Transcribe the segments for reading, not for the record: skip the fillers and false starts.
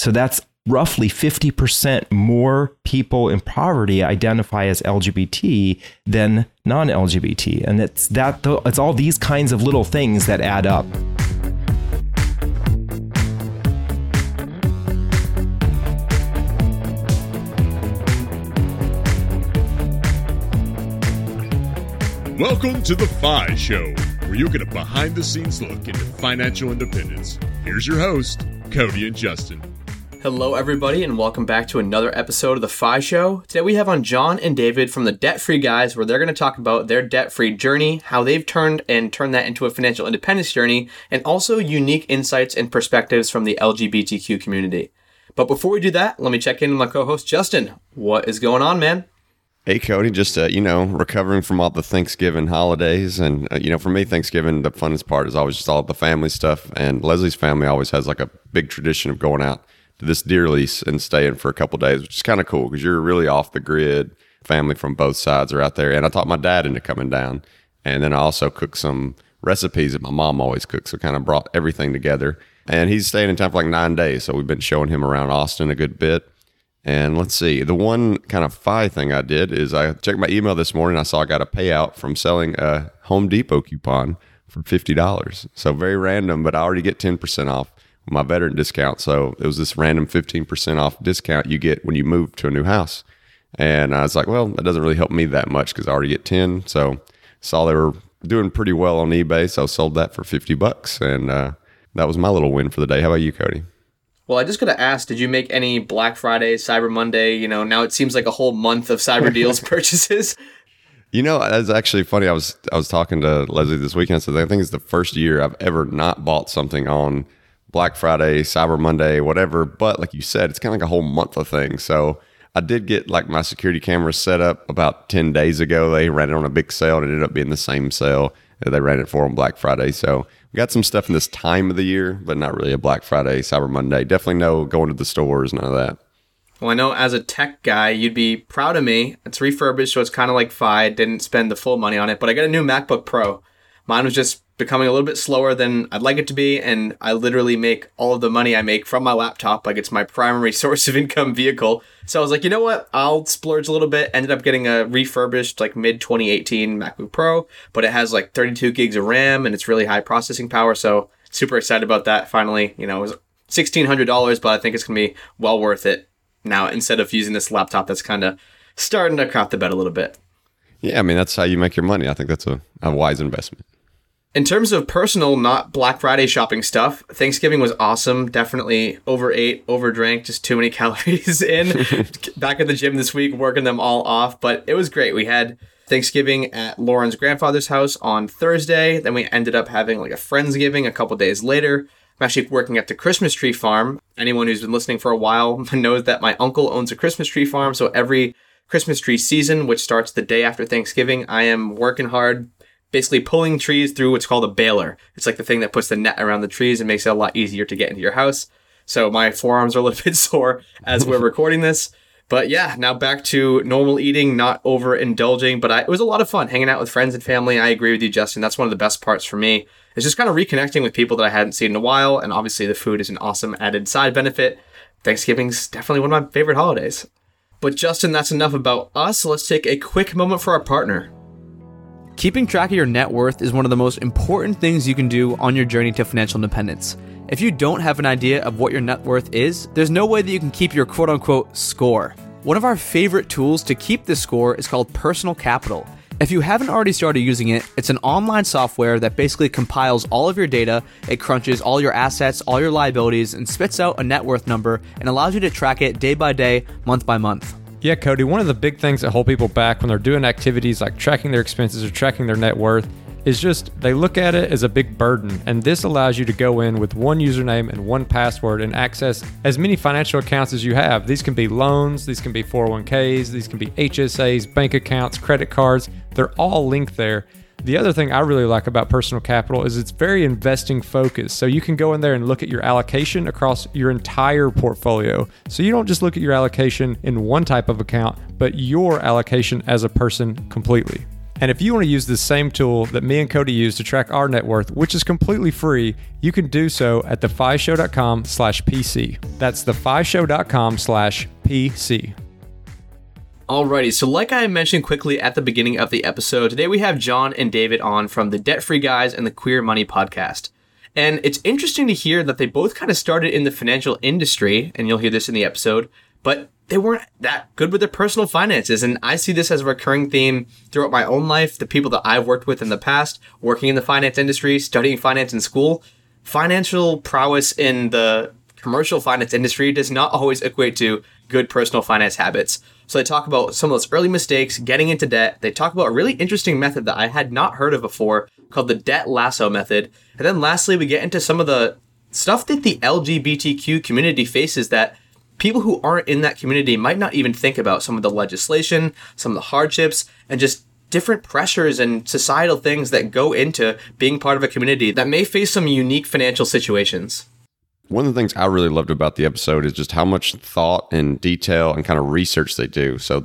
So that's roughly 50% more people in poverty identify as LGBT than non-LGBT. And it's all these kinds of little things that add up. Welcome to The Fi Show, where you get a behind-the-scenes look into financial independence. Here's your host, Cody and Justin. Hello, everybody, and welcome back to another episode of The Fi Show. Today we have on John and David from The Debt-Free Guys, where they're going to talk about their debt-free journey, how they've turned that into a financial independence journey, and also unique insights and perspectives from the LGBTQ community. But before we do that, let me check in with my co-host, Justin. What is going on, man? Hey, Cody, just, recovering from all the Thanksgiving holidays. And, for me, Thanksgiving, the funnest part is always just all the family stuff. And Leslie's family always has like a big tradition of going out to this deer lease and staying for a couple of days, which is kind of cool because you're really off the grid. Family from both sides are out there. And I taught my dad into coming down. And then I also cooked some recipes that my mom always cooks. So kind of brought everything together. And he's staying in town for like 9 days. So we've been showing him around Austin a good bit. And let's see, the one kind of FI thing I did is I checked my email this morning. I saw I got a payout from selling a Home Depot coupon for $50. So very random, but I already get 10% off my veteran discount. So it was this random 15% off discount you get when you move to a new house. And I was like, well, that doesn't really help me that much because I already get 10. So saw they were doing pretty well on eBay. So sold that for $50. And that was my little win for the day. How about you, Cody? Well, I just got to ask, did you make any Black Friday, Cyber Monday? Now it seems like a whole month of cyber deals purchases. That's actually funny. I was talking to Leslie this weekend. So I think it's the first year I've ever not bought something on Black Friday, Cyber Monday, whatever. But like you said, it's kind of like a whole month of things. So I did get like my security camera set up about 10 days ago. They ran it on a big sale and it ended up being the same sale that they ran it for on Black Friday. So we got some stuff in this time of the year, but not really a Black Friday, Cyber Monday. Definitely no going to the stores, none of that. Well, I know as a tech guy, you'd be proud of me. It's refurbished, so it's kind of like Fi. Didn't spend the full money on it, but I got a new MacBook Pro. Mine was just becoming a little bit slower than I'd like it to be, and I literally make all of the money I make from my laptop. Like, it's my primary source of income vehicle. So I was like, you know what? I'll splurge a little bit. Ended up getting a refurbished, like, mid-2018 MacBook Pro, but it has, like, 32 gigs of RAM, and it's really high processing power, so super excited about that. Finally, it was $1,600, but I think it's going to be well worth it now instead of using this laptop that's kind of starting to crop the bed a little bit. Yeah, that's how you make your money. I think that's a wise investment. In terms of personal, not Black Friday shopping stuff, Thanksgiving was awesome. Definitely overate, overdrank, just too many calories in. Back at the gym this week, working them all off. But it was great. We had Thanksgiving at Lauren's grandfather's house on Thursday. Then we ended up having like a Friendsgiving a couple days later. I'm actually working at the Christmas tree farm. Anyone who's been listening for a while knows that my uncle owns a Christmas tree farm. So every Christmas tree season, which starts the day after Thanksgiving, I am working hard, basically pulling trees through what's called a baler. It's like the thing that puts the net around the trees and makes it a lot easier to get into your house. So my forearms are a little bit sore as we're recording this. But yeah, now back to normal eating, not overindulging. But it was a lot of fun hanging out with friends and family. I agree with you, Justin. That's one of the best parts for me. It's just kind of reconnecting with people that I hadn't seen in a while. And obviously the food is an awesome added side benefit. Thanksgiving's definitely one of my favorite holidays. But Justin, that's enough about us. So let's take a quick moment for our partner. Keeping track of your net worth is one of the most important things you can do on your journey to financial independence. If you don't have an idea of what your net worth is, there's no way that you can keep your quote-unquote score. One of our favorite tools to keep this score is called Personal Capital. If you haven't already started using it, it's an online software that basically compiles all of your data, it crunches all your assets, all your liabilities, and spits out a net worth number and allows you to track it day by day, month by month. Yeah, Cody, one of the big things that hold people back when they're doing activities like tracking their expenses or tracking their net worth is just they look at it as a big burden. And this allows you to go in with one username and one password and access as many financial accounts as you have. These can be loans, these can be 401ks, these can be HSAs, bank accounts, credit cards. They're all linked there. The other thing I really like about Personal Capital is it's very investing focused. So you can go in there and look at your allocation across your entire portfolio. So you don't just look at your allocation in one type of account, but your allocation as a person completely. And if you want to use the same tool that me and Cody use to track our net worth, which is completely free, you can do so at thefishow.com/PC. That's thefishow.com/PC. Alrighty, so like I mentioned quickly at the beginning of the episode, today we have John and David on from The Debt-Free Guys and the Queer Money Podcast. And it's interesting to hear that they both kind of started in the financial industry, and you'll hear this in the episode, but they weren't that good with their personal finances. And I see this as a recurring theme throughout my own life, the people that I've worked with in the past, working in the finance industry, studying finance in school. Financial prowess in the commercial finance industry does not always equate to good personal finance habits. So they talk about some of those early mistakes, getting into debt. They talk about a really interesting method that I had not heard of before called the Debt Lasso Method. And then lastly, we get into some of the stuff that the LGBTQ community faces that people who aren't in that community might not even think about, some of the legislation, some of the hardships, and just different pressures and societal things that go into being part of a community that may face some unique financial situations. One of the things I really loved about the episode is just how much thought and detail and kind of research they do. So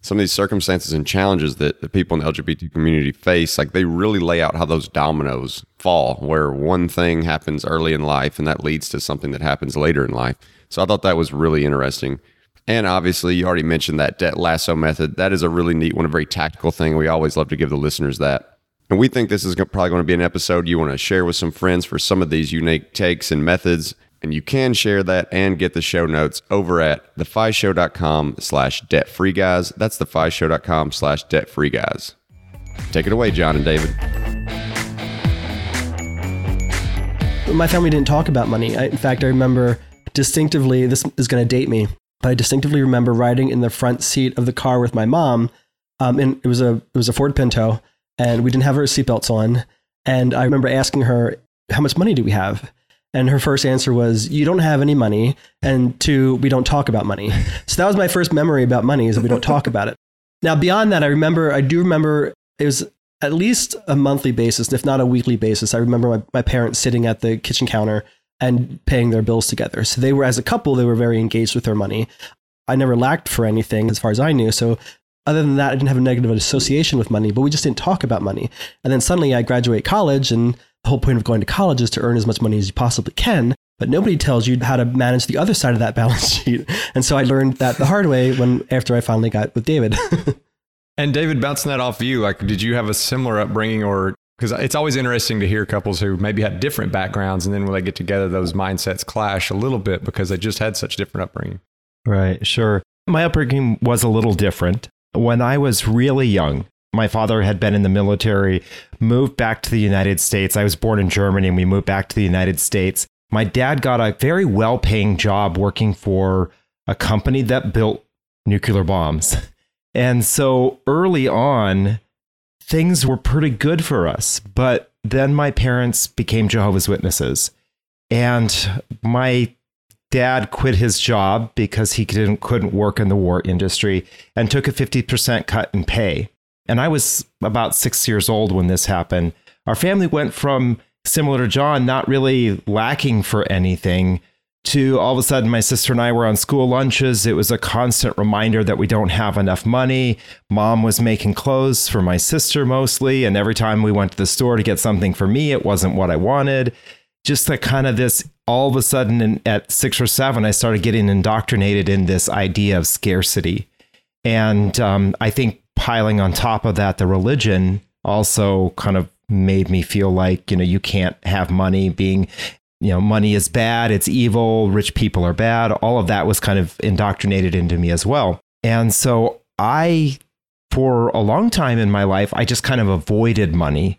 some of these circumstances and challenges that the people in the LGBT community face, like they really lay out how those dominoes fall, where one thing happens early in life and that leads to something that happens later in life. So I thought that was really interesting. And obviously, you already mentioned that Debt Lasso Method. That is a really neat one, a very tactical thing. We always love to give the listeners that. And we think this is probably going to be an episode you want to share with some friends for some of these unique takes and methods. And you can share that and get the show notes over at thefishow.com/debt-free-guys. That's thefishow.com/debt-free-guys. Take it away, John and David. My family didn't talk about money. In fact, I remember distinctively, this is going to date me, but I distinctively remember riding in the front seat of the car with my mom. And it was a Ford Pinto. And we didn't have our seatbelts on. And I remember asking her, how much money do we have? And her first answer was, you don't have any money. And two, we don't talk about money. So that was my first memory about money, is that we don't talk about it. Now, beyond that, I do remember it was at least a monthly basis, if not a weekly basis. I remember my parents sitting at the kitchen counter and paying their bills together. So they were, as a couple, they were very engaged with their money. I never lacked for anything as far as I knew. So other than that, I didn't have a negative association with money, but we just didn't talk about money. And then suddenly I graduate college, and the whole point of going to college is to earn as much money as you possibly can, but nobody tells you how to manage the other side of that balance sheet. And so I learned that the hard way after I finally got with David. And David, bouncing that off you, like, did you have a similar upbringing? Or, because it's always interesting to hear couples who maybe have different backgrounds, and then when they get together, those mindsets clash a little bit because they just had such different upbringing. Right, sure. My upbringing was a little different. When I was really young, my father had been in the military, moved back to the United States. I was born in Germany and we moved back to the United States. My dad got a very well-paying job working for a company that built nuclear bombs. And so early on, things were pretty good for us. But then my parents became Jehovah's Witnesses. And my dad quit his job because he couldn't work in the war industry and took a 50% cut in pay. And I was about 6 years old when this happened. Our family went from, similar to John, not really lacking for anything to all of a sudden my sister and I were on school lunches. It was a constant reminder that we don't have enough money. Mom was making clothes for my sister mostly. And every time we went to the store to get something for me, it wasn't what I wanted. Just that kind of this, all of a sudden, at 6 or 7, I started getting indoctrinated in this idea of scarcity. And I think piling on top of that, the religion also kind of made me feel like, you can't have money, being, money is bad, it's evil, rich people are bad. All of that was kind of indoctrinated into me as well. And so for a long time in my life, I just kind of avoided money.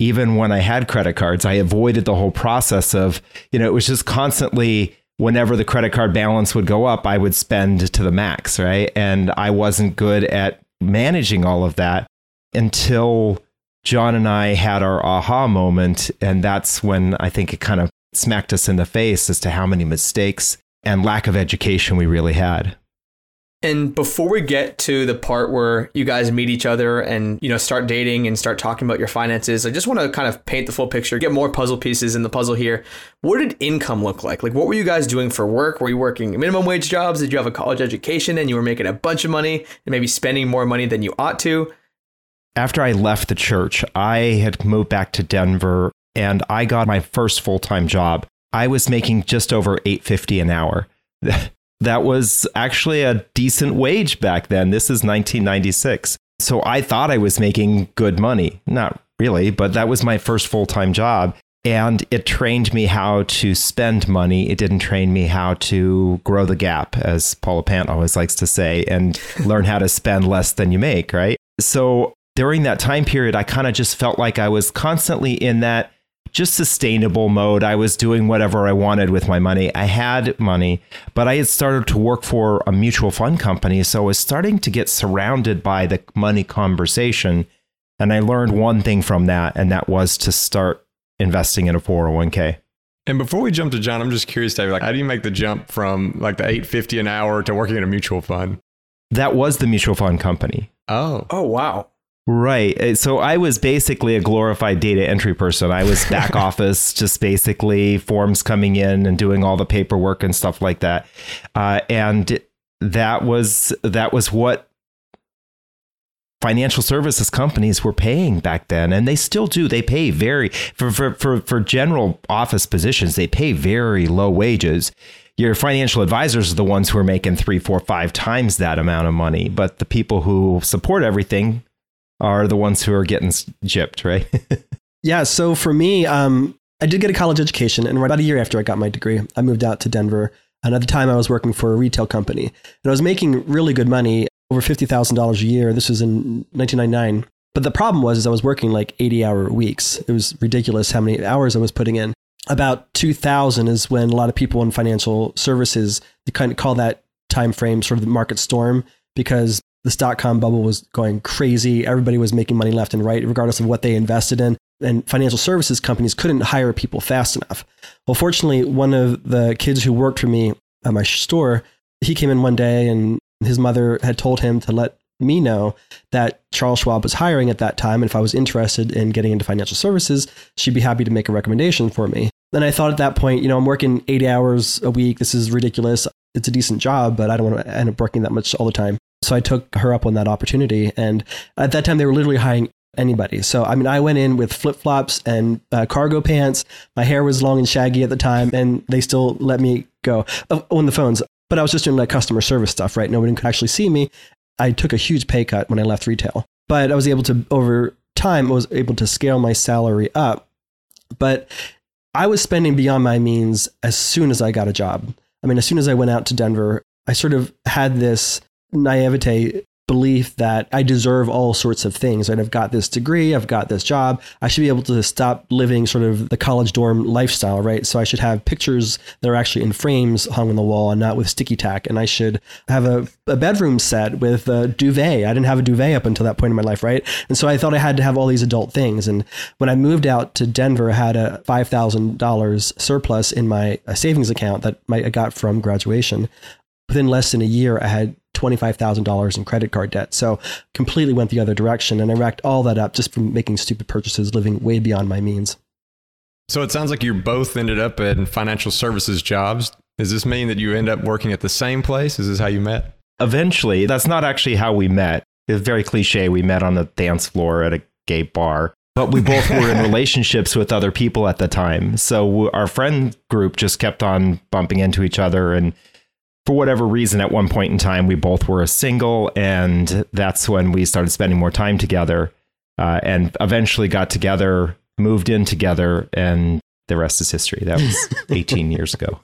Even when I had credit cards, I avoided the whole process of, it was just constantly, whenever the credit card balance would go up, I would spend to the max, right? And I wasn't good at managing all of that until John and I had our aha moment. And that's when I think it kind of smacked us in the face as to how many mistakes and lack of education we really had. And before we get to the part where you guys meet each other and, start dating and start talking about your finances, I just want to kind of paint the full picture, get more puzzle pieces in the puzzle here. What did income look like? Like, what were you guys doing for work? Were you working minimum wage jobs? Did you have a college education and you were making a bunch of money and maybe spending more money than you ought to? After I left the church, I had moved back to Denver and I got my first full-time job. I was making just over $8.50 an hour. That was actually a decent wage back then. This is 1996. So I thought I was making good money. Not really, but that was my first full-time job. And it trained me how to spend money. It didn't train me how to grow the gap, as Paula Pant always likes to say, and learn how to spend less than you make, right? So during that time period, I kind of just felt like I was constantly in that just sustainable mode. I was doing whatever I wanted with my money. I had money, but I had started to work for a mutual fund company. So I was starting to get surrounded by the money conversation. And I learned one thing from that, and that was to start investing in a 401k. And before we jump to John, I'm just curious, David, like, how do you make the jump from like the $8.50 an hour to working in a mutual fund? That was the mutual fund company. Oh, wow. Right. So I was basically a glorified data entry person. I was back office, just basically forms coming in and doing all the paperwork and stuff like that. And that was what financial services companies were paying back then. And they still do. They pay for general office positions, they pay very low wages. Your financial advisors are the ones who are making 3, 4, 5 times that amount of money. But the people who support everything are the ones who are getting gypped, right? Yeah. So for me, I did get a college education. And about a year after I got my degree, I moved out to Denver. And at the time I was working for a retail company and I was making really good money, over $50,000 a year. This was in 1999. But the problem was, I was working like 80-hour weeks. It was ridiculous how many hours I was putting in. About 2000 is when a lot of people in financial services, they kind of call that time frame sort of the market storm, because this dot-com bubble was going crazy. Everybody was making money left and right, regardless of what they invested in. And financial services companies couldn't hire people fast enough. Well, fortunately, one of the kids who worked for me at my store, he came in one day and his mother had told him to let me know that Charles Schwab was hiring at that time. And if I was interested in getting into financial services, she'd be happy to make a recommendation for me. And I thought at that point, I'm working 80 hours a week. This is ridiculous. It's a decent job, but I don't want to end up working that much all the time. So I took her up on that opportunity. And at that time, they were literally hiring anybody. So, I went in with flip-flops and cargo pants. My hair was long and shaggy at the time, and they still let me go on the phones. But I was just doing like customer service stuff, right? Nobody could actually see me. I took a huge pay cut when I left retail, but I was able to, over time, I was able to scale my salary up. But I was spending beyond my means as soon as I got a job. As soon as I went out to Denver, I sort of had this naivete belief that I deserve all sorts of things. And I've got this degree, I've got this job. I should be able to stop living sort of the college dorm lifestyle, right? So I should have pictures that are actually in frames hung on the wall and not with sticky tack. And I should have a bedroom set with a duvet. I didn't have a duvet up until that point in my life, right? And so I thought I had to have all these adult things. And when I moved out to Denver, I had a $5,000 surplus in my savings account that I got from graduation. Within less than a year, I had $25,000 in credit card debt. So completely went the other direction. And I racked all that up just from making stupid purchases, living way beyond my means. So it sounds like you both ended up in financial services jobs. Does this mean that you end up working at the same place? Is this how you met? Eventually, that's not actually how we met. It's very cliche. We met on the dance floor at a gay bar. But we both were in relationships with other people at the time. So our friend group just kept on bumping into each other. And for whatever reason, at one point in time, we both were single, and that's when we started spending more time together and eventually got together, moved in together, and the rest is history. That was 18 years ago.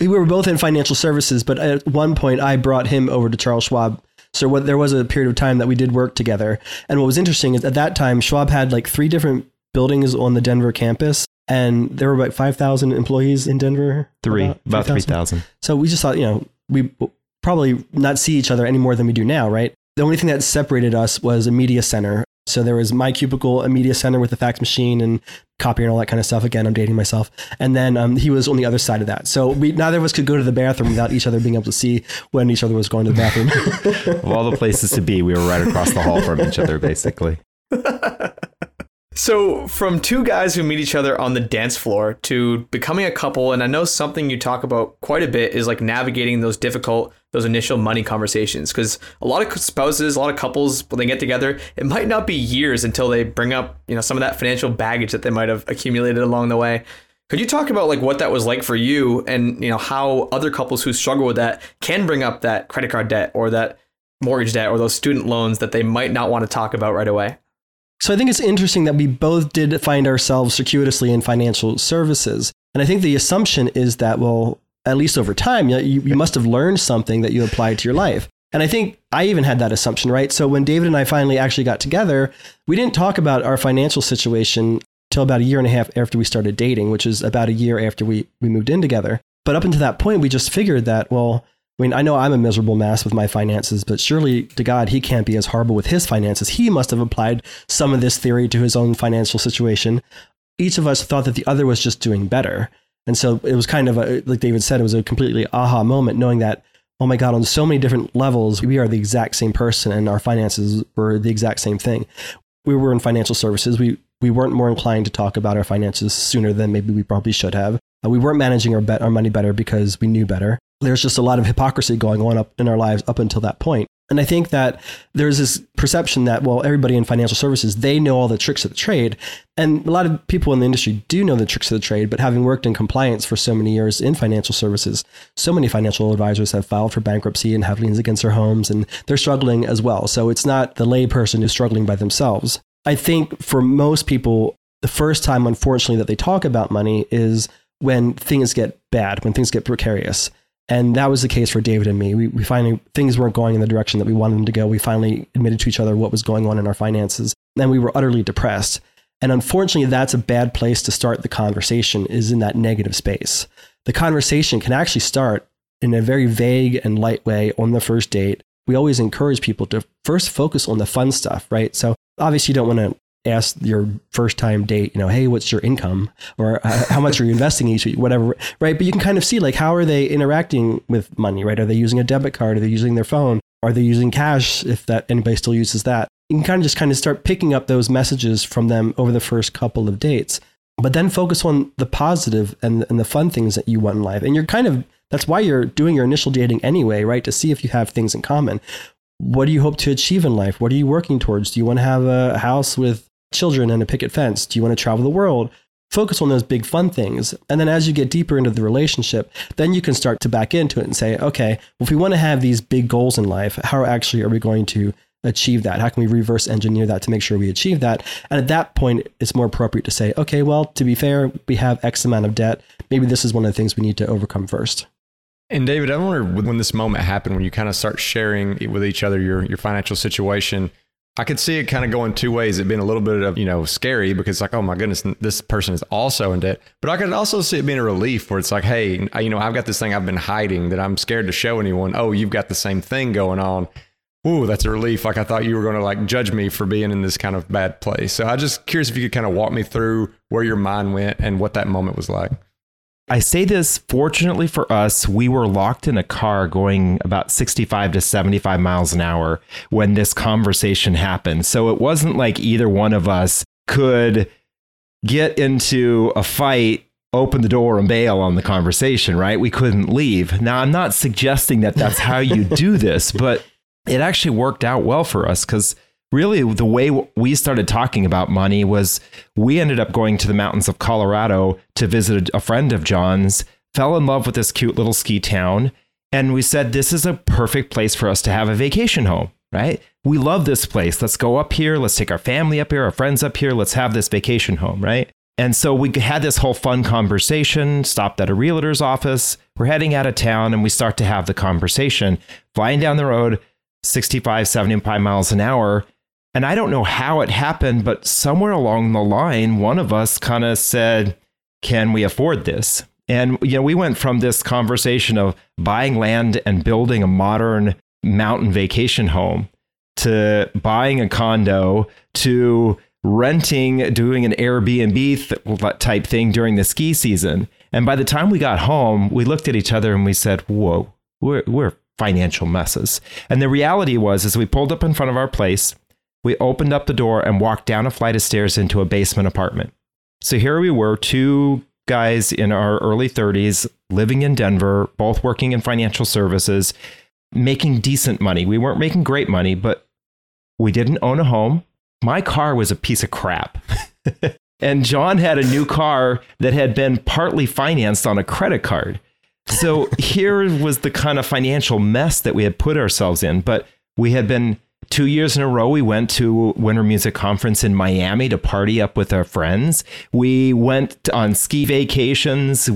We were both in financial services, but at one point I brought him over to Charles Schwab. So there was a period of time that we did work together. And what was interesting is at that time, Schwab had like 3 different buildings on the Denver campus. And there were about 5,000 employees in Denver. About 3,000. So we just thought, we probably not see each other any more than we do now, right? The only thing that separated us was a media center. So there was my cubicle, a media center with a fax machine and copier and all that kind of stuff. Again, I'm dating myself. And then he was on the other side of that. So neither of us could go to the bathroom without each other being able to see when each other was going to the bathroom. Of all the places to be, we were right across the hall from each other, basically. So from two guys who meet each other on the dance floor to becoming a couple, and I know something you talk about quite a bit is like navigating those difficult, those initial money conversations, because a lot of spouses, a lot of couples, when they get together, it might not be years until they bring up, you know, some of that financial baggage that they might have accumulated along the way. Could you talk about like what that was like for you and, you know, how other couples who struggle with that can bring up that credit card debt or that mortgage debt or those student loans that they might not want to talk about right away? So I think it's interesting that we both did find ourselves circuitously in financial services. And I think the assumption is that, well, at least over time, you must have learned something that you applied to your life. And I think I even had that assumption, right? So when David and I finally actually got together, we didn't talk about our financial situation till about a year and a half after we started dating, which is about a year after we moved in together. But up until that point, we just figured that, well, I mean, I know I'm a miserable mess with my finances, but surely to God, he can't be as horrible with his finances. He must have applied some of this theory to his own financial situation. Each of us thought that the other was just doing better. And so it was kind of a, like David said, it was a completely aha moment, knowing that, oh my God, on so many different levels, we are the exact same person and our finances were the exact same thing. We were in financial services. We weren't more inclined to talk about our finances sooner than maybe we probably should have. We weren't managing our money better because we knew better. There's just a lot of hypocrisy going on up in our lives up until that point. And I think that there's this perception that, well, everybody in financial services, they know all the tricks of the trade. And a lot of people in the industry do know the tricks of the trade, but having worked in compliance for so many years in financial services, so many financial advisors have filed for bankruptcy and have liens against their homes, and they're struggling as well. So it's not the layperson who's struggling by themselves. I think for most people, the first time, unfortunately, that they talk about money is when things get bad, when things get precarious. And that was the case for David and me. We finally, things weren't going in the direction that we wanted them to go. We finally admitted to each other what was going on in our finances. And we were utterly depressed. And unfortunately, that's a bad place to start the conversation, is in that negative space. The conversation can actually start in a very vague and light way on the first date. We always encourage people to first focus on the fun stuff, right? So obviously you don't want to ask your first time date, you know, hey, what's your income or how much are you investing each week, whatever, right? But you can kind of see like, how are they interacting with money, right? Are they using a debit card? Are they using their phone? Are they using cash? If that anybody still uses that, you can kind of just kind of start picking up those messages from them over the first couple of dates, but then focus on the positive and the fun things that you want in life. And you're kind of, that's why you're doing your initial dating anyway, right? To see if you have things in common. What do you hope to achieve in life? What are you working towards? Do you want to have a house with children and a picket fence? Do you want to travel the world? Focus on those big fun things. And then as you get deeper into the relationship, then you can start to back into it and say, okay, well, if we want to have these big goals in life, how actually are we going to achieve that? How can we reverse engineer that to make sure we achieve that? And at that point, it's more appropriate to say, okay, well, to be fair, we have X amount of debt. Maybe this is one of the things we need to overcome first. And David, I remember when this moment happened, when you kind of start sharing with each other your financial situation, I could see it kind of going two ways. It being a little bit of, you know, scary because it's like, oh my goodness, this person is also in debt. But I could also see it being a relief where it's like, hey, you know, I've got this thing I've been hiding that I'm scared to show anyone. Oh, you've got the same thing going on. Ooh, that's a relief. Like I thought you were going to like judge me for being in this kind of bad place. So I'm just curious if you could kind of walk me through where your mind went and what that moment was like. I say this, fortunately for us, we were locked in a car going about 65 to 75 miles an hour when this conversation happened. So it wasn't like either one of us could get into a fight, open the door and bail on the conversation, right? We couldn't leave. Now, I'm not suggesting that that's how you do this, but it actually worked out well for us because really, the way we started talking about money was we ended up going to the mountains of Colorado to visit a friend of John's, fell in love with this cute little ski town, and we said, this is a perfect place for us to have a vacation home, right? We love this place. Let's go up here. Let's take our family up here, our friends up here. Let's have this vacation home, right? And so we had this whole fun conversation, stopped at a realtor's office. We're heading out of town, and we start to have the conversation, flying down the road, 65, 75 miles an hour. And I don't know how it happened, but somewhere along the line, one of us kind of said, can we afford this? And, you know, we went from this conversation of buying land and building a modern mountain vacation home to buying a condo to renting, doing an Airbnb type thing during the ski season. And by the time we got home, we looked at each other and we said, whoa, we're financial messes. And the reality was, as we pulled up in front of our place, We opened up the door and walked down a flight of stairs into a basement apartment. So here we were, two guys in our early 30s, living in Denver, both working in financial services, making decent money. We weren't making great money, but we didn't own a home. My car was a piece of crap. And John had a new car that had been partly financed on a credit card. So here was the kind of financial mess that we had put ourselves in. But we had been 2 years in a row. We went to Winter Music Conference in Miami to party up with our friends. We went on ski vacations.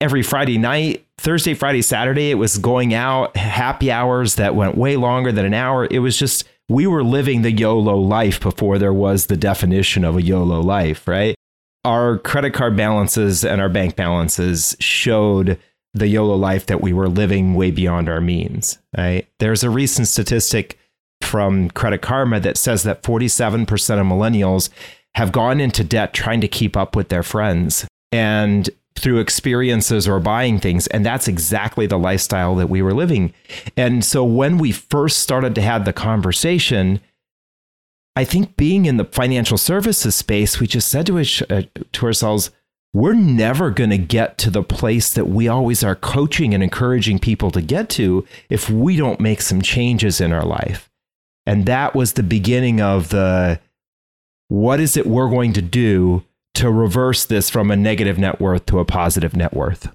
Every Friday night, Thursday, Friday, Saturday, it was going out, happy hours that went way longer than an hour. It was just, we were living the YOLO life before there was the definition of a YOLO life, right? Our credit card balances and our bank balances showed the YOLO life that we were living way beyond our means, right? There's a recent statistic from Credit Karma that says that 47% of millennials have gone into debt trying to keep up with their friends and through experiences or buying things. And that's exactly the lifestyle that we were living. And so when we first started to have the conversation, I think being in the financial services space, we just said to ourselves, we're never going to get to the place that we always are coaching and encouraging people to get to if we don't make some changes in our life. And that was the beginning of the, what is it we're going to do to reverse this from a negative net worth to a positive net worth?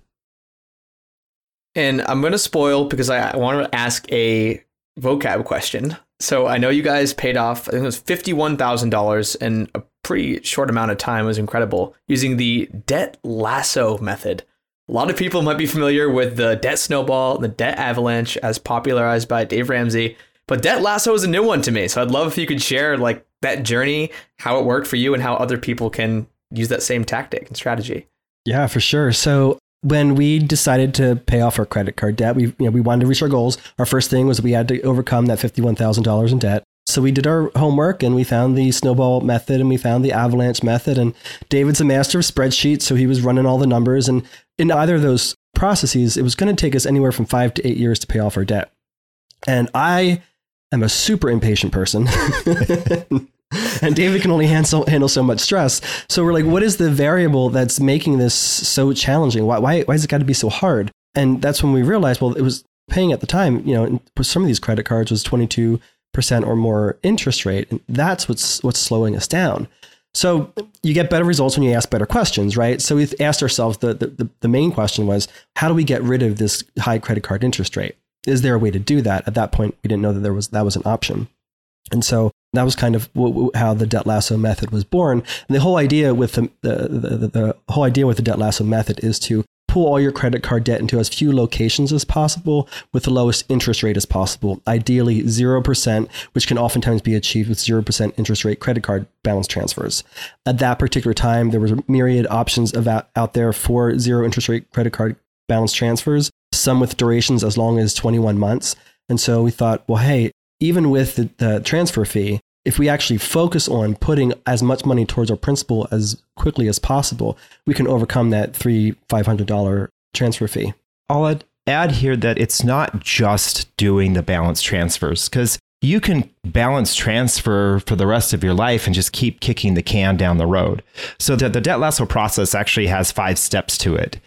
And I'm going to spoil because I want to ask a vocab question. So I know you guys paid off, I think it was $51,000 in a pretty short amount of time. It was incredible, using the Debt Lasso Method. A lot of people might be familiar with the debt snowball, the debt avalanche as popularized by Dave Ramsey, but Debt Lasso is a new one to me. So I'd love if you could share like that journey, how it worked for you and how other people can use that same tactic and strategy. Yeah, for sure. So when we decided to pay off our credit card debt, we wanted to reach our goals. Our first thing was we had to overcome that $51,000 in debt. So we did our homework and we found the snowball method and we found the avalanche method. And David's a master of spreadsheets, so he was running all the numbers. And in either of those processes, it was going to take us anywhere from 5 to 8 years to pay off our debt. And I am a super impatient person. And David can only handle so much stress. So we're like, what is the variable that's making this so challenging? Why has it got to be so hard? And that's when we realized, well, it was paying at the time, some of these credit cards was 22% or more interest rate. And that's what's slowing us down. So you get better results when you ask better questions, right? So we've asked ourselves, the main question was, how do we get rid of this high credit card interest rate? Is there a way to do that? At that point, we didn't know that that was an option. And so that was kind of how the Debt Lasso Method was born. And the whole idea with the Debt Lasso Method is to pull all your credit card debt into as few locations as possible with the lowest interest rate as possible, ideally 0%, which can oftentimes be achieved with 0% interest rate credit card balance transfers. At that particular time, there were myriad options out there for zero interest rate credit card balance transfers, some with durations as long as 21 months. And so we thought, well, hey, even with the transfer fee, if we actually focus on putting as much money towards our principal as quickly as possible, we can overcome that $500 transfer fee. I'll add here that it's not just doing the balance transfers, because you can balance transfer for the rest of your life and just keep kicking the can down the road. So the Debt Lasso process actually has 5 steps to it.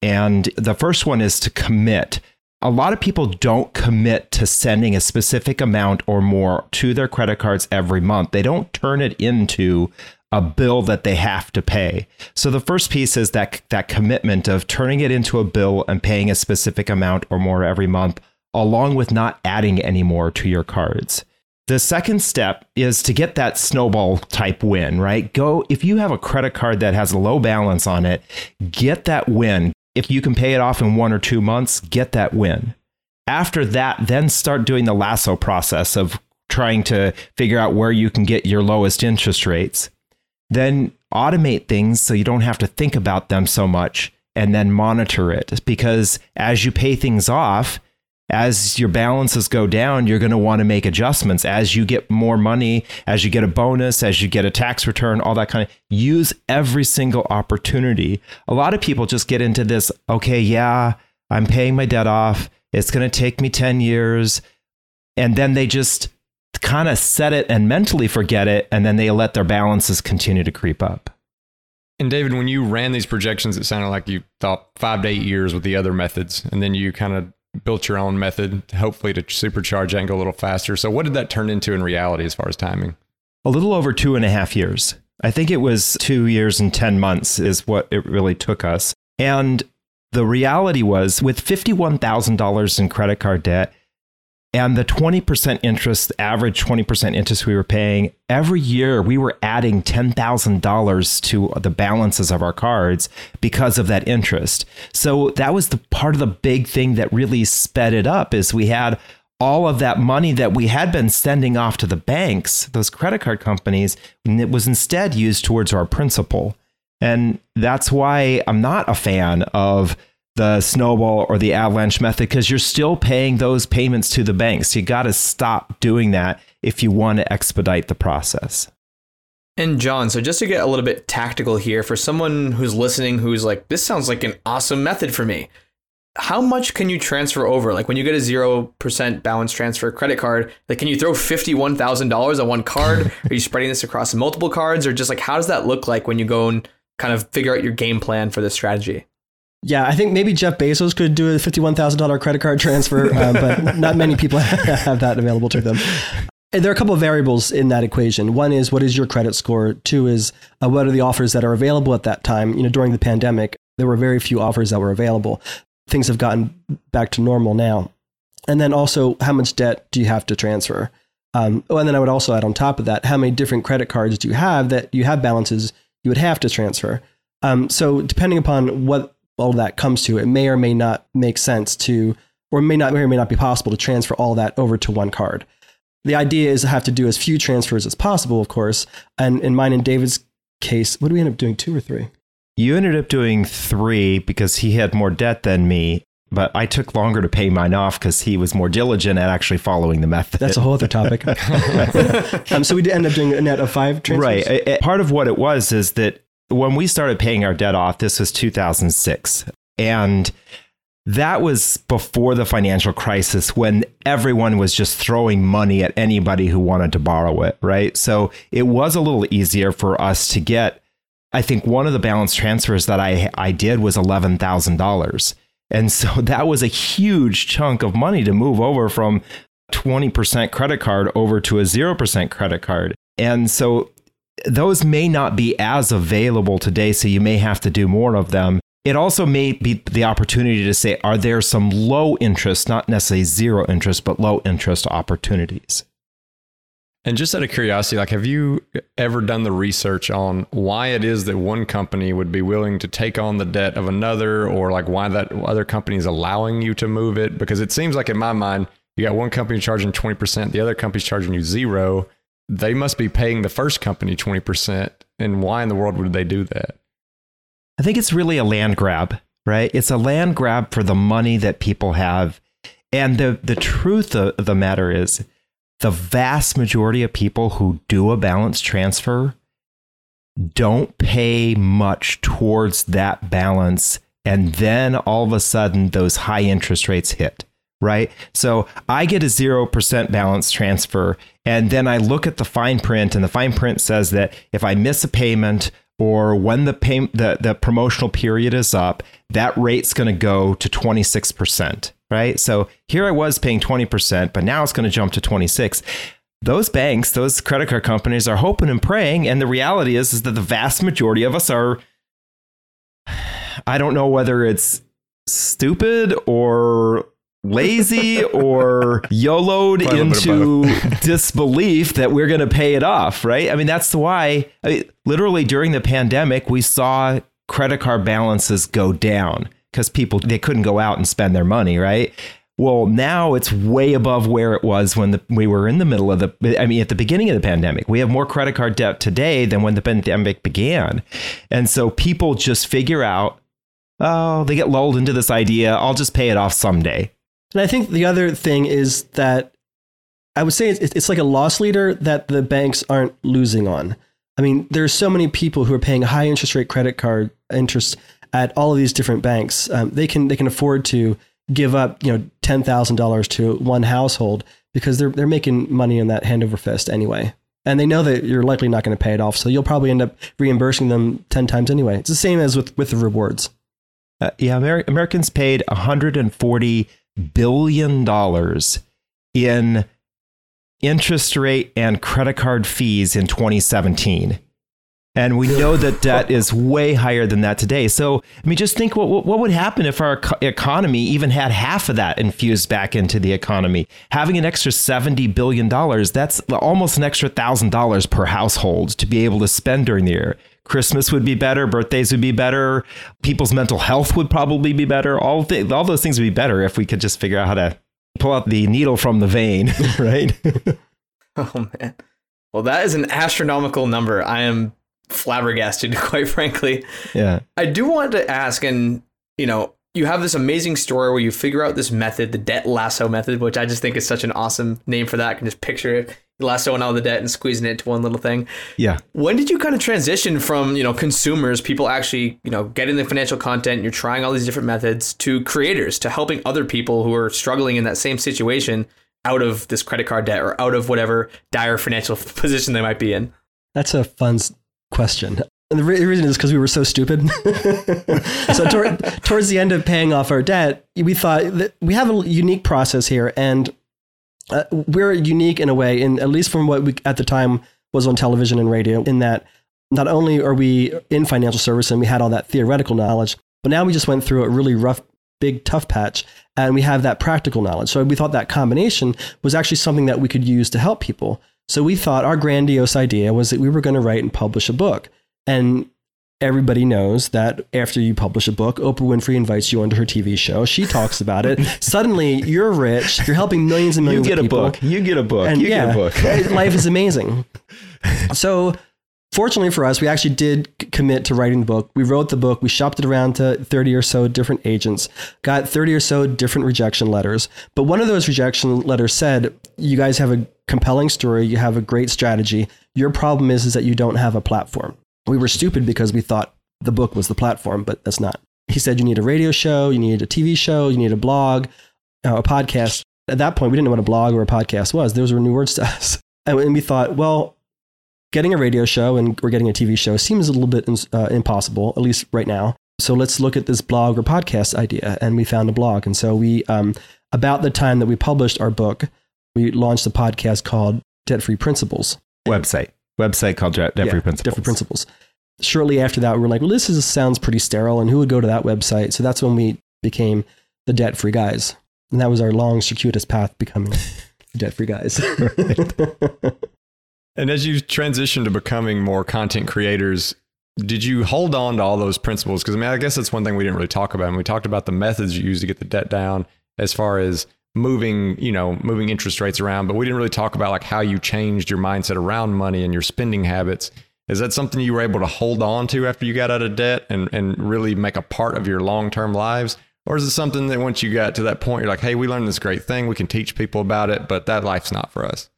And the first one is to commit. A lot of people don't commit to sending a specific amount or more to their credit cards every month. They don't turn it into a bill that they have to pay. So the first piece is that commitment of turning it into a bill and paying a specific amount or more every month, along with not adding any more to your cards. The second step is to get that snowball type win, right? If you have a credit card that has a low balance on it, get that win. If you can pay it off in 1 or 2 months, get that win. After that, then start doing the lasso process of trying to figure out where you can get your lowest interest rates. Then automate things so you don't have to think about them so much, and then monitor it. Because as you pay things off, as your balances go down, you're going to want to make adjustments. As you get more money, as you get a bonus, as you get a tax return, all that kind of, use every single opportunity. A lot of people just get into this, okay, yeah, I'm paying my debt off. It's going to take me 10 years. And then they just kind of set it and mentally forget it, and then they let their balances continue to creep up. And David, when you ran these projections, it sounded like you thought 5 to 8 years with the other methods, and then you kind of built your own method, hopefully to supercharge and go a little faster. So what did that turn into in reality as far as timing? A little over 2.5 years. I think it was 2 years and 10 months is what it really took us. And the reality was, with $51,000 in credit card debt and the 20% interest, average 20% interest we were paying, every year we were adding $10,000 to the balances of our cards because of that interest. So that was the part of the big thing that really sped it up, is we had all of that money that we had been sending off to the banks, those credit card companies, and it was instead used towards our principal. And that's why I'm not a fan of the snowball or the avalanche method, because you're still paying those payments to the banks. You got to stop doing that if you want to expedite the process. And John, so just to get a little bit tactical here, for someone who's listening, who's like, this sounds like an awesome method for me, how much can you transfer over? Like when you get a 0% balance transfer credit card, like can you throw $51,000 on one card? Are you spreading this across multiple cards, or just like, how does that look like when you go and kind of figure out your game plan for this strategy? Yeah, I think maybe Jeff Bezos could do a $51,000 credit card transfer, but not many people have that available to them. And there are a couple of variables in that equation. One is, what is your credit score? Two is, what are the offers that are available at that time? You know, during the pandemic, there were very few offers that were available. Things have gotten back to normal now. And then also, how much debt do you have to transfer? And then I would also add on top of that, how many different credit cards do you have that you have balances you would have to transfer? So depending upon what all of that comes to, it may or may not make sense to, or may or may not be possible to transfer all that over to one card. The idea is to have to do as few transfers as possible, of course. And in mine and David's case, what do we end up doing, 2 or 3? You ended up doing 3 because he had more debt than me, but I took longer to pay mine off because he was more diligent at actually following the method. That's a whole other topic. So we did end up doing a net of 5 transfers. Right. Part of what it was is that when we started paying our debt off, this was 2006. And that was before the financial crisis, when everyone was just throwing money at anybody who wanted to borrow it, right? So it was a little easier for us to get. I think one of the balance transfers that I did was $11,000. And so that was a huge chunk of money to move over from 20% credit card over to a 0% credit card. And so those may not be as available today, so you may have to do more of them. It also may be the opportunity to say, are there some low interest, not necessarily zero interest, but low interest opportunities? And just out of curiosity, like, have you ever done the research on why it is that one company would be willing to take on the debt of another, or like why that other company is allowing you to move it? Because it seems like in my mind, you got one company charging 20%, the other company's charging you 0%. They must be paying the first company 20%. And why in the world would they do that? I think it's really a land grab, right? It's a land grab for the money that people have. And the truth of the matter is, the vast majority of people who do a balance transfer don't pay much towards that balance. And then all of a sudden, those high interest rates hit, right? So I get a 0% balance transfer, and then I look at the fine print, and the fine print says that if I miss a payment, or when the promotional period is up, that rate's going to go to 26%, right? So here I was paying 20%, but now it's going to jump to 26. Those banks, those credit card companies are hoping and praying. And the reality is that the vast majority of us are, I don't know whether it's stupid or lazy or YOLO'd into disbelief that we're going to pay it off, right? I mean, that's why, literally during the pandemic, we saw credit card balances go down because people, they couldn't go out and spend their money, right? Well, now it's way above where it was when we were in the middle of at the beginning of the pandemic. We have more credit card debt today than when the pandemic began. And so people just figure out, oh, they get lulled into this idea, I'll just pay it off someday. And I think the other thing is that I would say it's like a loss leader that the banks aren't losing on. I mean, there's so many people who are paying high interest rate credit card interest at all of these different banks. They can afford to give up, $10,000 to one household because they're making money on that hand over fist anyway. And they know that you're likely not going to pay it off. So you'll probably end up reimbursing them 10 times anyway. It's the same as with the rewards. Yeah, Americans paid $140 billion in interest rate and credit card fees in 2017. And we know that debt is way higher than that today. So, I mean, just think what would happen if our economy even had half of that infused back into the economy. Having an extra $70 billion, that's almost an extra $1,000 per household to be able to spend during the year. Christmas would be better. Birthdays would be better. People's mental health would probably be better. All those things would be better if we could just figure out how to pull out the needle from the vein, right? Oh, man. Well, that is an astronomical number. I am flabbergasted, quite frankly. Yeah. I do want to ask, and you know, you have this amazing story where you figure out this method, the Debt Lasso Method, which I just think is such an awesome name for that. I can just picture it, lassoing all the debt and squeezing it into one little thing. Yeah. When did you kind of transition from, you know, consumers, people actually, you know, getting the financial content, you're trying all these different methods, to creators, to helping other people who are struggling in that same situation out of this credit card debt or out of whatever dire financial position they might be in? That's a fun question. And the reason is because we were so stupid. So towards the end of paying off our debt, we thought that we have a unique process here, and we're unique in a way, in at least from what we at the time was on television and radio, in that not only are we in financial service and we had all that theoretical knowledge, but now we just went through a really rough, big, tough patch, and we have that practical knowledge. So we thought that combination was actually something that we could use to help people. So we thought our grandiose idea was that we were going to write and publish a book. And everybody knows that after you publish a book, Oprah Winfrey invites you onto her TV show. She talks about it. Suddenly, you're rich. You're helping millions and millions of people. You get a book. And you get a book. Life is amazing. So fortunately for us, we actually did commit to writing the book. We wrote the book. We shopped it around to 30 or so different agents, got 30 or so different rejection letters. But one of those rejection letters said, you guys have a compelling story. You have a great strategy. Your problem is that you don't have a platform. We were stupid because we thought the book was the platform, but that's not. He said, you need a radio show. You need a TV show. You need a blog, a podcast. At that point, we didn't know what a blog or a podcast was. Those were new words to us. And we thought, well, getting a radio show and we're getting a TV show seems a little bit impossible, at least right now. So let's look at this blog or podcast idea. And we found a blog. And so we, about the time that we published our book, we launched a podcast called Debt-Free Principles. Website called Debt-Free Principles. Debt-Free Principles. Shortly after that, we were like, well, this sounds pretty sterile. And who would go to that website? So that's when we became the Debt-Free Guys. And that was our long, circuitous path becoming the Debt-Free Guys. Right. And as you transitioned to becoming more content creators, did you hold on to all those principles? Because I mean, I guess that's one thing we didn't really talk about. And we talked about the methods you use to get the debt down as far as moving interest rates around. But we didn't really talk about like how you changed your mindset around money and your spending habits. Is that something you were able to hold on to after you got out of debt and really make a part of your long-term lives? Or is it something that once you got to that point, you're like, hey, we learned this great thing. We can teach people about it, but that life's not for us.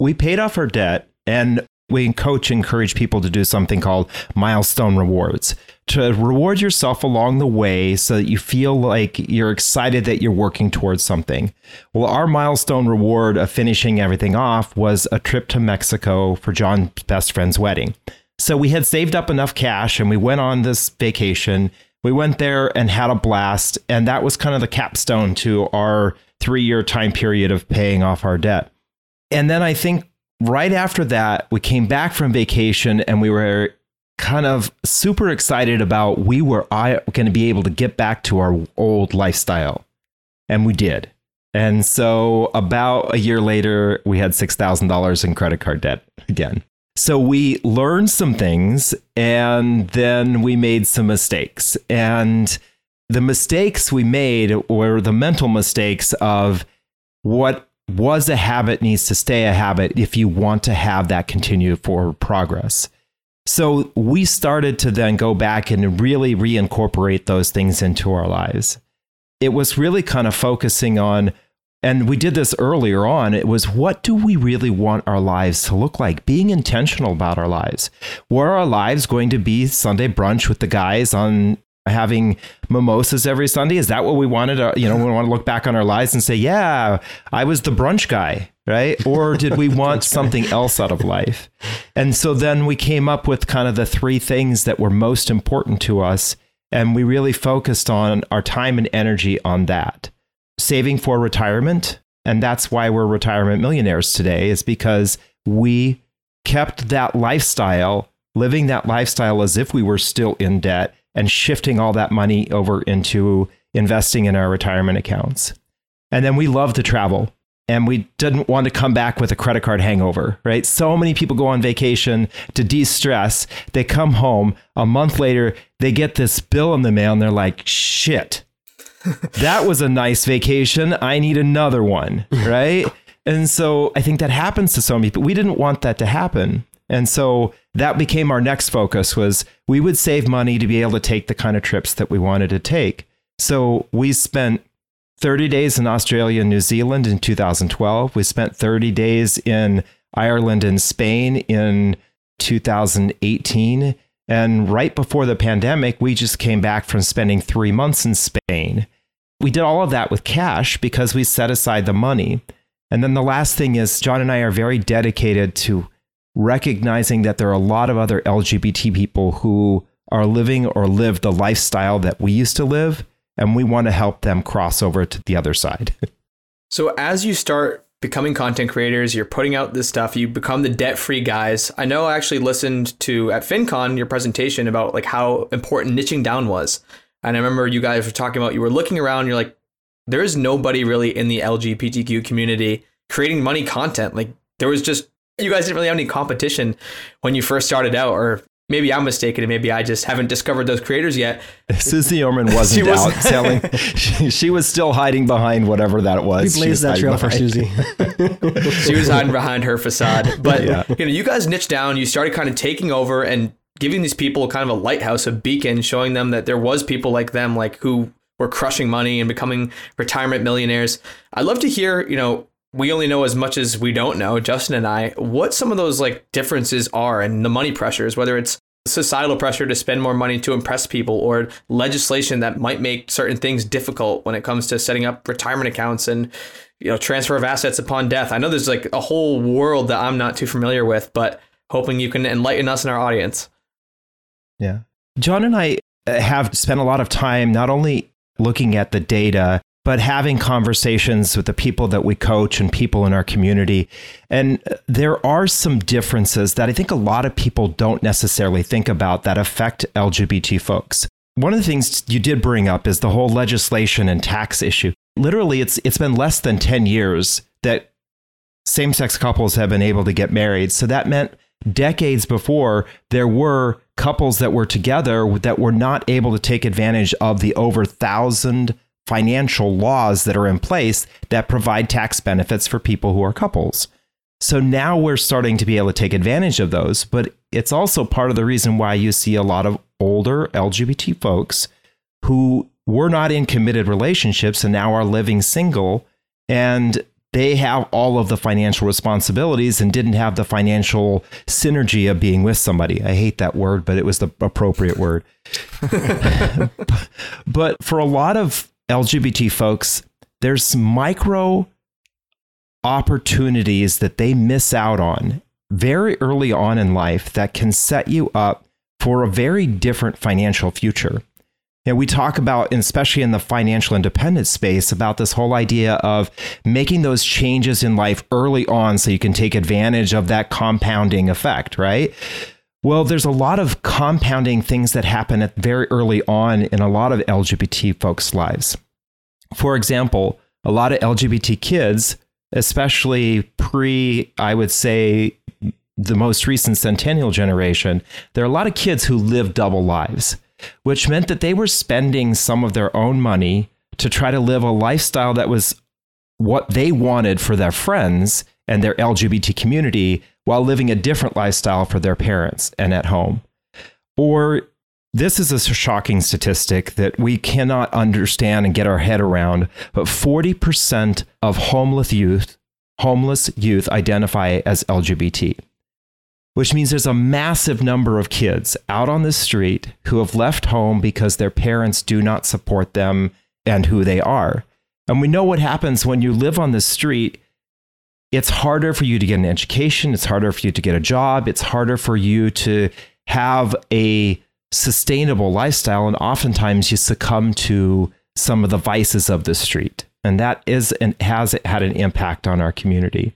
We paid off our debt, and we encourage people to do something called milestone rewards, to reward yourself along the way so that you feel like you're excited that you're working towards something. Well, our milestone reward of finishing everything off was a trip to Mexico for John's best friend's wedding. So we had saved up enough cash and we went on this vacation. We went there and had a blast. And that was kind of the capstone to our 3-year time period of paying off our debt. And then I think right after that, we came back from vacation and we were kind of super excited about going to be able to get back to our old lifestyle. And we did. And so about a year later, we had $6,000 in credit card debt again. So we learned some things and then we made some mistakes. And the mistakes we made were the mental mistakes of what was a habit needs to stay a habit if you want to have that continue for progress. So we started to then go back and really reincorporate those things into our lives. It was really kind of focusing on, and we did this earlier on, it was what do we really want our lives to look like? Being intentional about our lives. Were our lives going to be Sunday brunch with the guys on having mimosas every Sunday? Is that what we wanted? We want to look back on our lives and say, yeah, I was the brunch guy, right? Or did we want something else out of life? And so then we came up with kind of the three things that were most important to us. And we really focused on our time and energy on that. Saving for retirement. And that's why we're retirement millionaires today, is because we kept that lifestyle, living that lifestyle as if we were still in debt, and shifting all that money over into investing in our retirement accounts. And then we love to travel, and we didn't want to come back with a credit card hangover, right? So many people go on vacation to de-stress. They come home a month later, they get this bill in the mail and they're like, shit, that was a nice vacation. I need another one, right? And so I think that happens to so many people. We didn't want that to happen. And so that became our next focus, was we would save money to be able to take the kind of trips that we wanted to take. So we spent 30 days in Australia and New Zealand in 2012. We spent 30 days in Ireland and Spain in 2018. And right before the pandemic, we just came back from spending 3 months in Spain. We did all of that with cash because we set aside the money. And then the last thing is, John and I are very dedicated to recognizing that there are a lot of other LGBT people who are living or live the lifestyle that we used to live, and we want to help them cross over to the other side. So as you start becoming content creators, you're putting out this stuff, you become the debt-free guys. I know I actually listened to, at FinCon, your presentation about like how important niching down was. And I remember you guys were talking about, you were looking around, you're like, there is nobody really in the LGBTQ community creating money content. Like there was just, you guys didn't really have any competition when you first started out, or maybe I'm mistaken and maybe I just haven't discovered those creators yet. Susie Orman wasn't out selling. She was still hiding behind whatever that was. We blazed that trail for Susie. She was hiding behind her facade. But yeah, you guys niched down, you started kind of taking over and giving these people kind of a lighthouse, a beacon, showing them that there was people like them, like who were crushing money and becoming retirement millionaires. I'd love to hear, we only know as much as we don't know, Justin and I, what some of those like differences are and the money pressures, whether it's societal pressure to spend more money to impress people or legislation that might make certain things difficult when it comes to setting up retirement accounts and, transfer of assets upon death. I know there's like a whole world that I'm not too familiar with, but hoping you can enlighten us and our audience. Yeah. John and I have spent a lot of time not only looking at the data, but having conversations with the people that we coach and people in our community. And there are some differences that I think a lot of people don't necessarily think about that affect LGBT folks. One of the things you did bring up is the whole legislation and tax issue. Literally, it's been less than 10 years that same-sex couples have been able to get married. So that meant decades before, there were couples that were together that were not able to take advantage of the over 1,000 financial laws that are in place that provide tax benefits for people who are couples. So now we're starting to be able to take advantage of those, but it's also part of the reason why you see a lot of older LGBT folks who were not in committed relationships and now are living single, and they have all of the financial responsibilities and didn't have the financial synergy of being with somebody. I hate that word, but it was the appropriate word. But for a lot of LGBT folks, there's micro opportunities that they miss out on very early on in life that can set you up for a very different financial future. And we talk about, especially in the financial independence space, about this whole idea of making those changes in life early on so you can take advantage of that compounding effect, right? Well, there's a lot of compounding things that happen at very early on in a lot of LGBT folks' lives. For example, a lot of LGBT kids, especially I would say, the most recent centennial generation, there are a lot of kids who live double lives, which meant that they were spending some of their own money to try to live a lifestyle that was what they wanted for their friends and their LGBT community, while living a different lifestyle for their parents and at home. Or this is a shocking statistic that we cannot understand and get our head around, but 40% of homeless youth identify as LGBT. which means there's a massive number of kids out on the street who have left home because their parents do not support them and who they are. And we know what happens when you live on the street. It's harder for you to get an education. It's harder for you to get a job. It's harder for you to have a sustainable lifestyle. And oftentimes you succumb to some of the vices of the street. And that is and has had an impact on our community.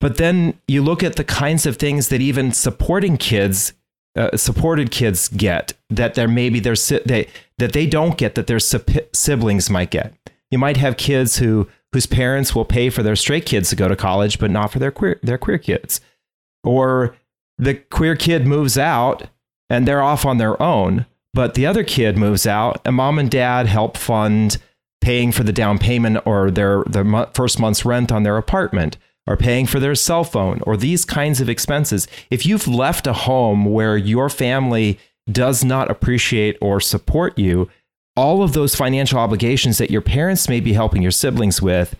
But then you look at the kinds of things that even supported kids get that there maybe that they don't get that their siblings might get. You might have kids whose parents will pay for their straight kids to go to college, but not for their queer kids. Or the queer kid moves out and they're off on their own, but the other kid moves out and mom and dad help fund paying for the down payment or their first month's rent on their apartment, or paying for their cell phone, or these kinds of expenses. If you've left a home where your family does not appreciate or support you, all of those financial obligations that your parents may be helping your siblings with,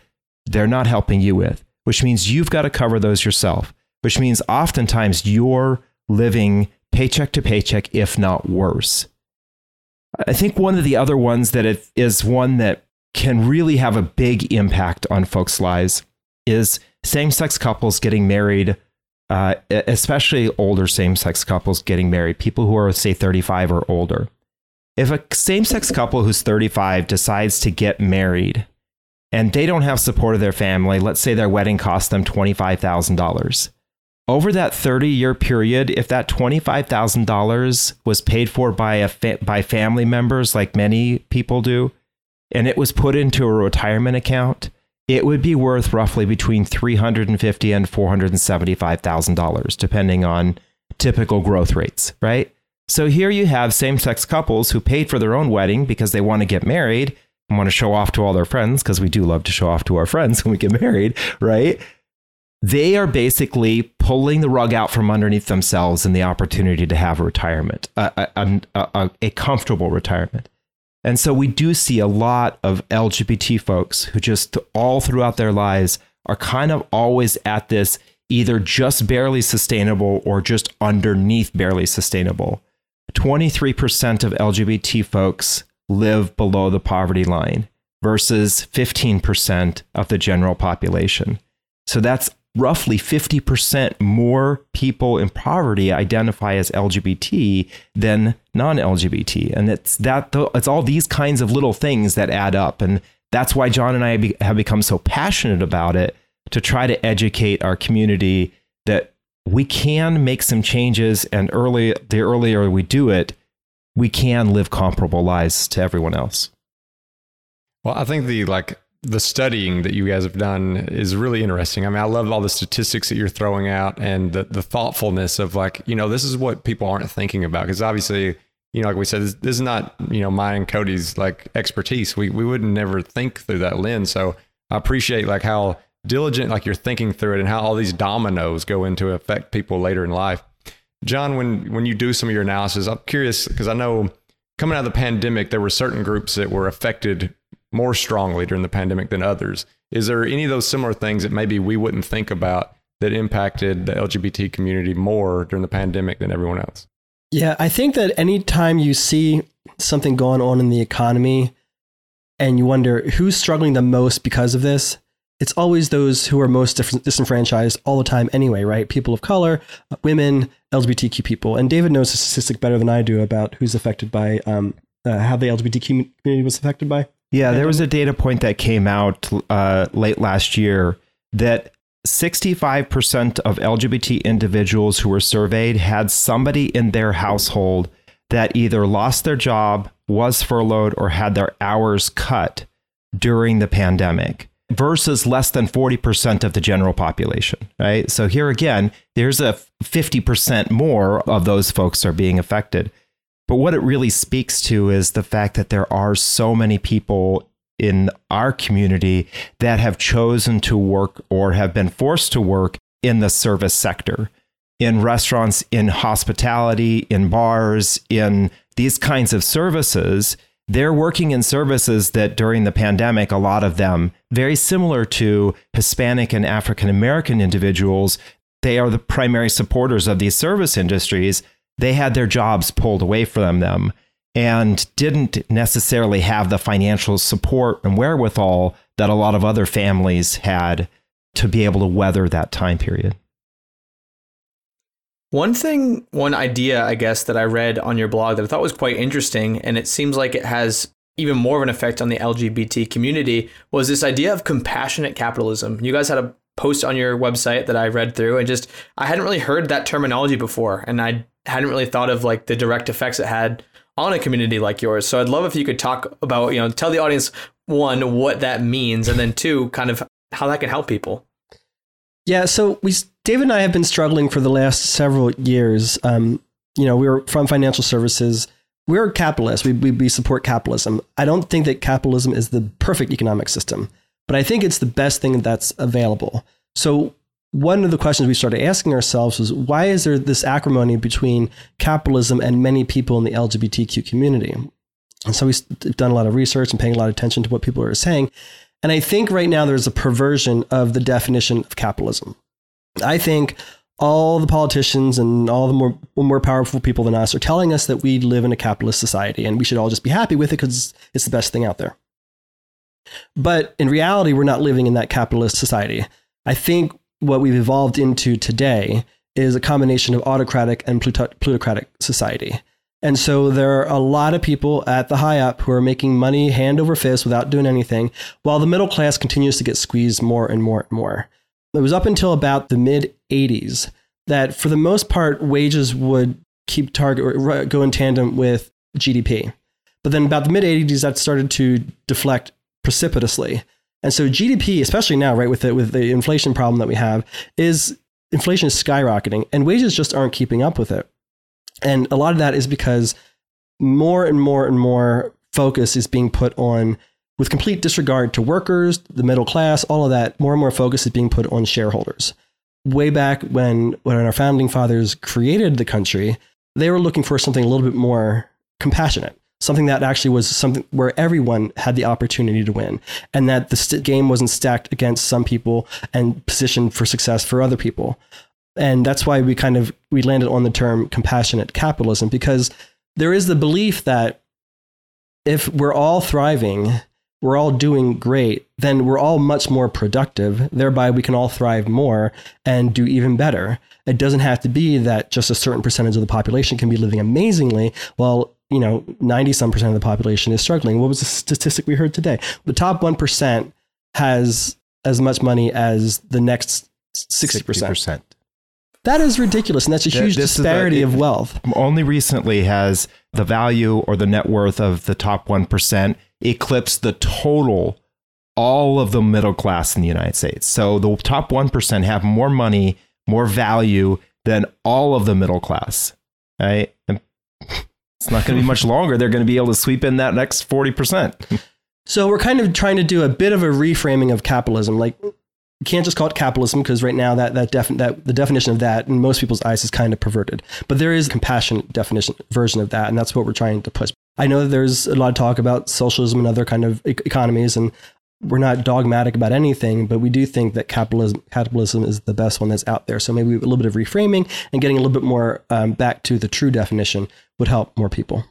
they're not helping you with, which means you've got to cover those yourself, which means oftentimes you're living paycheck to paycheck, if not worse. I think one of the other ones that it is one that can really have a big impact on folks' lives is same-sex couples getting married, especially older same-sex couples getting married, people who are, say, 35 or older. If a same-sex couple who's 35 decides to get married and they don't have support of their family, let's say their wedding cost them $25,000. Over that 30-year period, if that $25,000 was paid for by family members, like many people do, and it was put into a retirement account, it would be worth roughly between $350,000 and $475,000, depending on typical growth rates, right? So here you have same-sex couples who paid for their own wedding because they want to get married and want to show off to all their friends, because we do love to show off to our friends when we get married, right? They are basically pulling the rug out from underneath themselves and the opportunity to have a retirement, a comfortable retirement. And so we do see a lot of LGBT folks who just all throughout their lives are kind of always at this either just barely sustainable or just underneath barely sustainable. 23% of LGBT folks live below the poverty line versus 15% of the general population. So that's roughly 50% more people in poverty identify as LGBT than non-LGBT. And it's all these kinds of little things that add up. And that's why John and I have become so passionate about it, to try to educate our community that we can make some changes. And the earlier we do it, we can live comparable lives to everyone else. Well, I think the studying that you guys have done is really interesting. I mean, I love all the statistics that you're throwing out and the thoughtfulness of this is what people aren't thinking about. Because obviously, like we said, this is not, mine and Cody's expertise. We wouldn't never think through that lens. So I appreciate how diligent you're thinking through it and how all these dominoes go into affect people later in life. John, when you do some of your analysis, I'm curious, because I know coming out of the pandemic, there were certain groups that were affected more strongly during the pandemic than others. Is there any of those similar things that maybe we wouldn't think about that impacted the LGBT community more during the pandemic than everyone else? Yeah, I think that anytime you see something going on in the economy and you wonder who's struggling the most because of this, it's always those who are most disenfranchised all the time anyway, right? People of color, women, LGBTQ people. And David knows the statistic better than I do about who's affected by how the LGBTQ community was affected by. Yeah, there was a data point that came out late last year that 65% of LGBT individuals who were surveyed had somebody in their household that either lost their job, was furloughed, or had their hours cut during the pandemic, versus less than 40% of the general population, right? So here again, there's a 50% more of those folks are being affected. But what it really speaks to is the fact that there are so many people in our community that have chosen to work or have been forced to work in the service sector, in restaurants, in hospitality, in bars, in these kinds of services. They're working in services that during the pandemic, a lot of them, very similar to Hispanic and African American individuals, they are the primary supporters of these service industries, they had their jobs pulled away from them and didn't necessarily have the financial support and wherewithal that a lot of other families had to be able to weather that time period. One idea, I guess, that I read on your blog that I thought was quite interesting, and it seems like it has even more of an effect on the LGBT community, was this idea of compassionate capitalism. You guys had a post on your website that I read through, and just, I hadn't really heard that terminology before, and I hadn't really thought of like the direct effects it had on a community like yours. So I'd love if you could talk about, you know, tell the audience, one, what that means, and then two, kind of how that can help people. Yeah, so David and I have been struggling for the last several years. We were from financial services. We're capitalists. We support capitalism. I don't think that capitalism is the perfect economic system, but I think it's the best thing that's available. So one of the questions we started asking ourselves was, why is there this acrimony between capitalism and many people in the LGBTQ community? And so we've done a lot of research and paying a lot of attention to what people are saying. And I think right now there's a perversion of the definition of capitalism. I think all the politicians and all the more powerful people than us are telling us that we live in a capitalist society and we should all just be happy with it because it's the best thing out there. But in reality, we're not living in that capitalist society. I think what we've evolved into today is a combination of autocratic and plutocratic society. And so there are a lot of people at the high up who are making money hand over fist without doing anything, while the middle class continues to get squeezed more and more and more. It was up until about the mid-'80s that, for the most part, wages would keep target or go in tandem with GDP. But then about the mid-'80s, that started to deflect precipitously. And so GDP, especially now, right, with the inflation problem that we have, inflation is skyrocketing and wages just aren't keeping up with it. And a lot of that is because more and more and more focus is being put on, with complete disregard to workers, the middle class, all of that, more and more focus is being put on shareholders. Way back when our founding fathers created the country, they were looking for something a little bit more compassionate, something that actually was something where everyone had the opportunity to win, and that the game wasn't stacked against some people and positioned for success for other people. And that's why we landed on the term compassionate capitalism, because there is the belief that if we're all thriving, we're all doing great, then we're all much more productive. Thereby, we can all thrive more and do even better. It doesn't have to be that just a certain percentage of the population can be living amazingly while, 90-some% of the population is struggling. What was the statistic we heard today? The top 1% has as much money as the next 60%. That is ridiculous, and that's a huge disparity of wealth. Only recently has the value or the net worth of the top 1% eclipsed the total, all of the middle class in the United States. So the top 1% have more money, more value than all of the middle class. Right? And it's not going to be much longer. They're going to be able to sweep in that next 40%. So we're kind of trying to do a bit of a reframing of capitalism, like, you can't just call it capitalism, because right now the definition of that in most people's eyes is kind of perverted. But there is a compassionate definition version of that, and that's what we're trying to push. I know that there's a lot of talk about socialism and other kind of economies, and we're not dogmatic about anything, but we do think that capitalism is the best one that's out there. So maybe a little bit of reframing and getting a little bit more back to the true definition would help more people.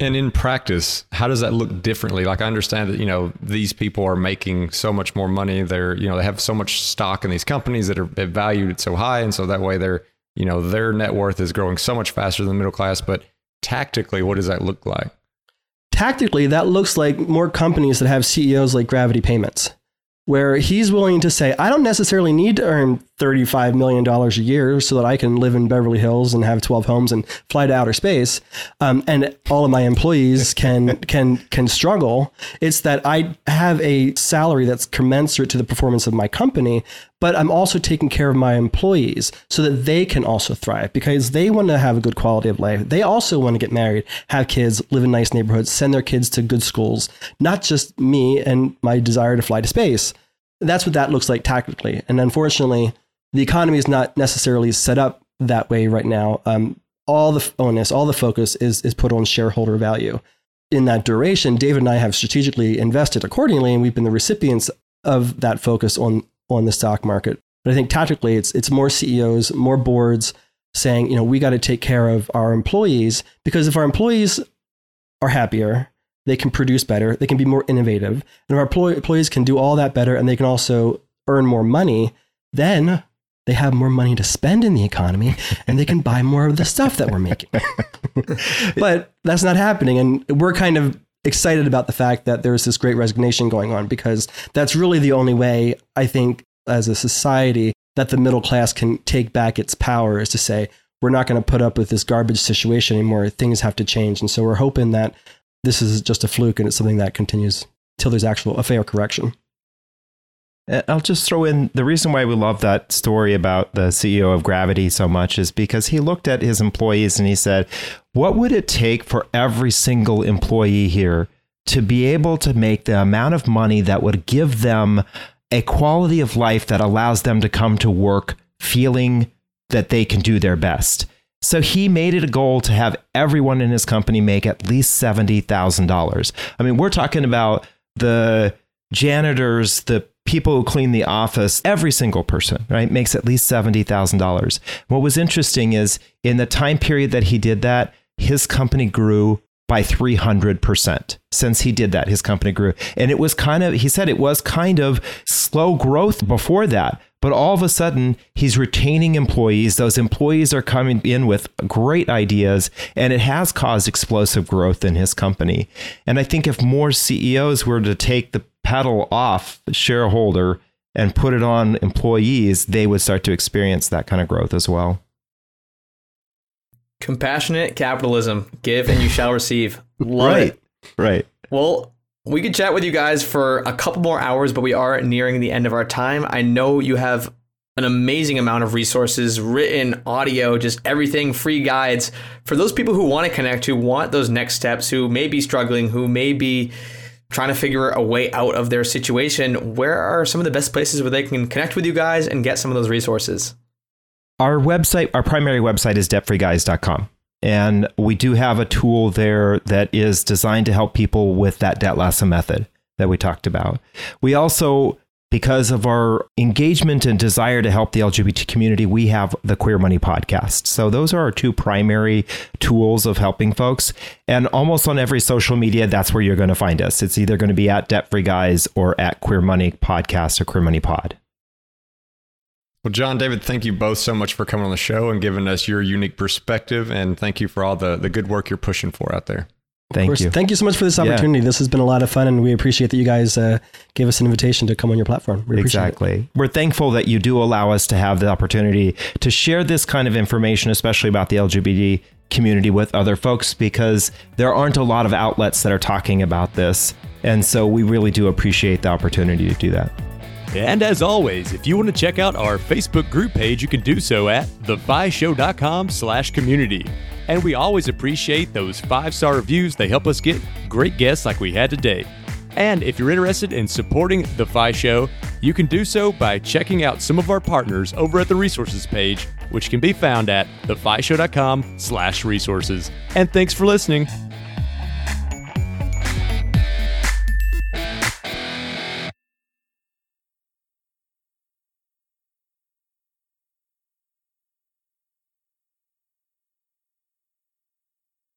And in practice, how does that look differently? Like, I understand that, these people are making so much more money. They're, they have so much stock in these companies that are valued so high. And so that way their net worth is growing so much faster than the middle class. But tactically, what does that look like? Tactically, that looks like more companies that have CEOs like Gravity Payments, where he's willing to say, I don't necessarily need to earn $35 million a year so that I can live in Beverly Hills and have 12 homes and fly to outer space. And all of my employees can struggle. It's that I have a salary that's commensurate to the performance of my company, but I'm also taking care of my employees so that they can also thrive, because they want to have a good quality of life. They also want to get married, have kids, live in nice neighborhoods, send their kids to good schools, not just me and my desire to fly to space. That's what that looks like tactically. And unfortunately, the economy is not necessarily set up that way right now. All the onus, all the focus is put on shareholder value. In that duration, David and I have strategically invested accordingly, and we've been the recipients of that focus on the stock market But I think tactically, it's more CEOs, more boards saying, you know, we got to take care of our employees, because if our employees are happier, they can produce better, they can be more innovative. And if our employees can do all that better and they can also earn more money, then they have more money to spend in the economy and they can buy more of the stuff that we're making. But that's not happening. And we're kind of excited about the fact that there's this great resignation going on, because that's really the only way, I think, as a society, that the middle class can take back its power, is to say, we're not going to put up with this garbage situation anymore. Things have to change. And so we're hoping that this is just a fluke and it's something that continues till there's actual a fair correction. I'll just throw in the reason why we love that story about the CEO of Gravity so much is because he looked at his employees and he said, what would it take for every single employee here to be able to make the amount of money that would give them a quality of life that allows them to come to work feeling that they can do their best? So he made it a goal to have everyone in his company make at least $70,000. I mean, we're talking about the janitors, the people who clean the office, every single person, right, makes at least $70,000. What was interesting is in the time period that he did that, his company grew by 300%. Since he did that, his company grew. And it was kind of, he said it was kind of slow growth before that. But all of a sudden, he's retaining employees. Those employees are coming in with great ideas, and it has caused explosive growth in his company. And I think if more CEOs were to take the pedal off shareholder and put it on employees, they would start to experience that kind of growth as well. Compassionate capitalism. Give and you shall receive. Right. Well, we could chat with you guys for a couple more hours, but we are nearing the end of our time. I know you have an amazing amount of resources, written, audio, just everything, free guides. For those people who want to connect, who want those next steps, who may be struggling, who may be trying to figure a way out of their situation, where are some of the best places where they can connect with you guys and get some of those resources? Our website, our primary website is debtfreeguys.com. And we do have a tool there that is designed to help people with that Debt Lasso method that we talked about. We also, because of our engagement and desire to help the LGBT community, we have the Queer Money Podcast. So those are our two primary tools of helping folks. And almost on every social media, that's where you're going to find us. It's either going to be at Debt Free Guys or at Queer Money Podcast or Queer Money Pod. Well, John, David, thank you both so much for coming on the show and giving us your unique perspective. And thank you for all the good work you're pushing for out there. Thank you. Thank you so much for this opportunity. Yeah. This has been a lot of fun, and we appreciate that you guys gave us an invitation to come on your platform. We appreciate it. We're thankful that you do allow us to have the opportunity to share this kind of information, especially about the LGBT community, with other folks, because there aren't a lot of outlets that are talking about this. And so we really do appreciate the opportunity to do that. And as always, if you want to check out our Facebook group page, you can do so at thefishow.com/community. And we always appreciate those 5-star reviews. They help us get great guests like we had today. And if you're interested in supporting The Fi Show, you can do so by checking out some of our partners over at the resources page, which can be found at thefishow.com/resources. And thanks for listening.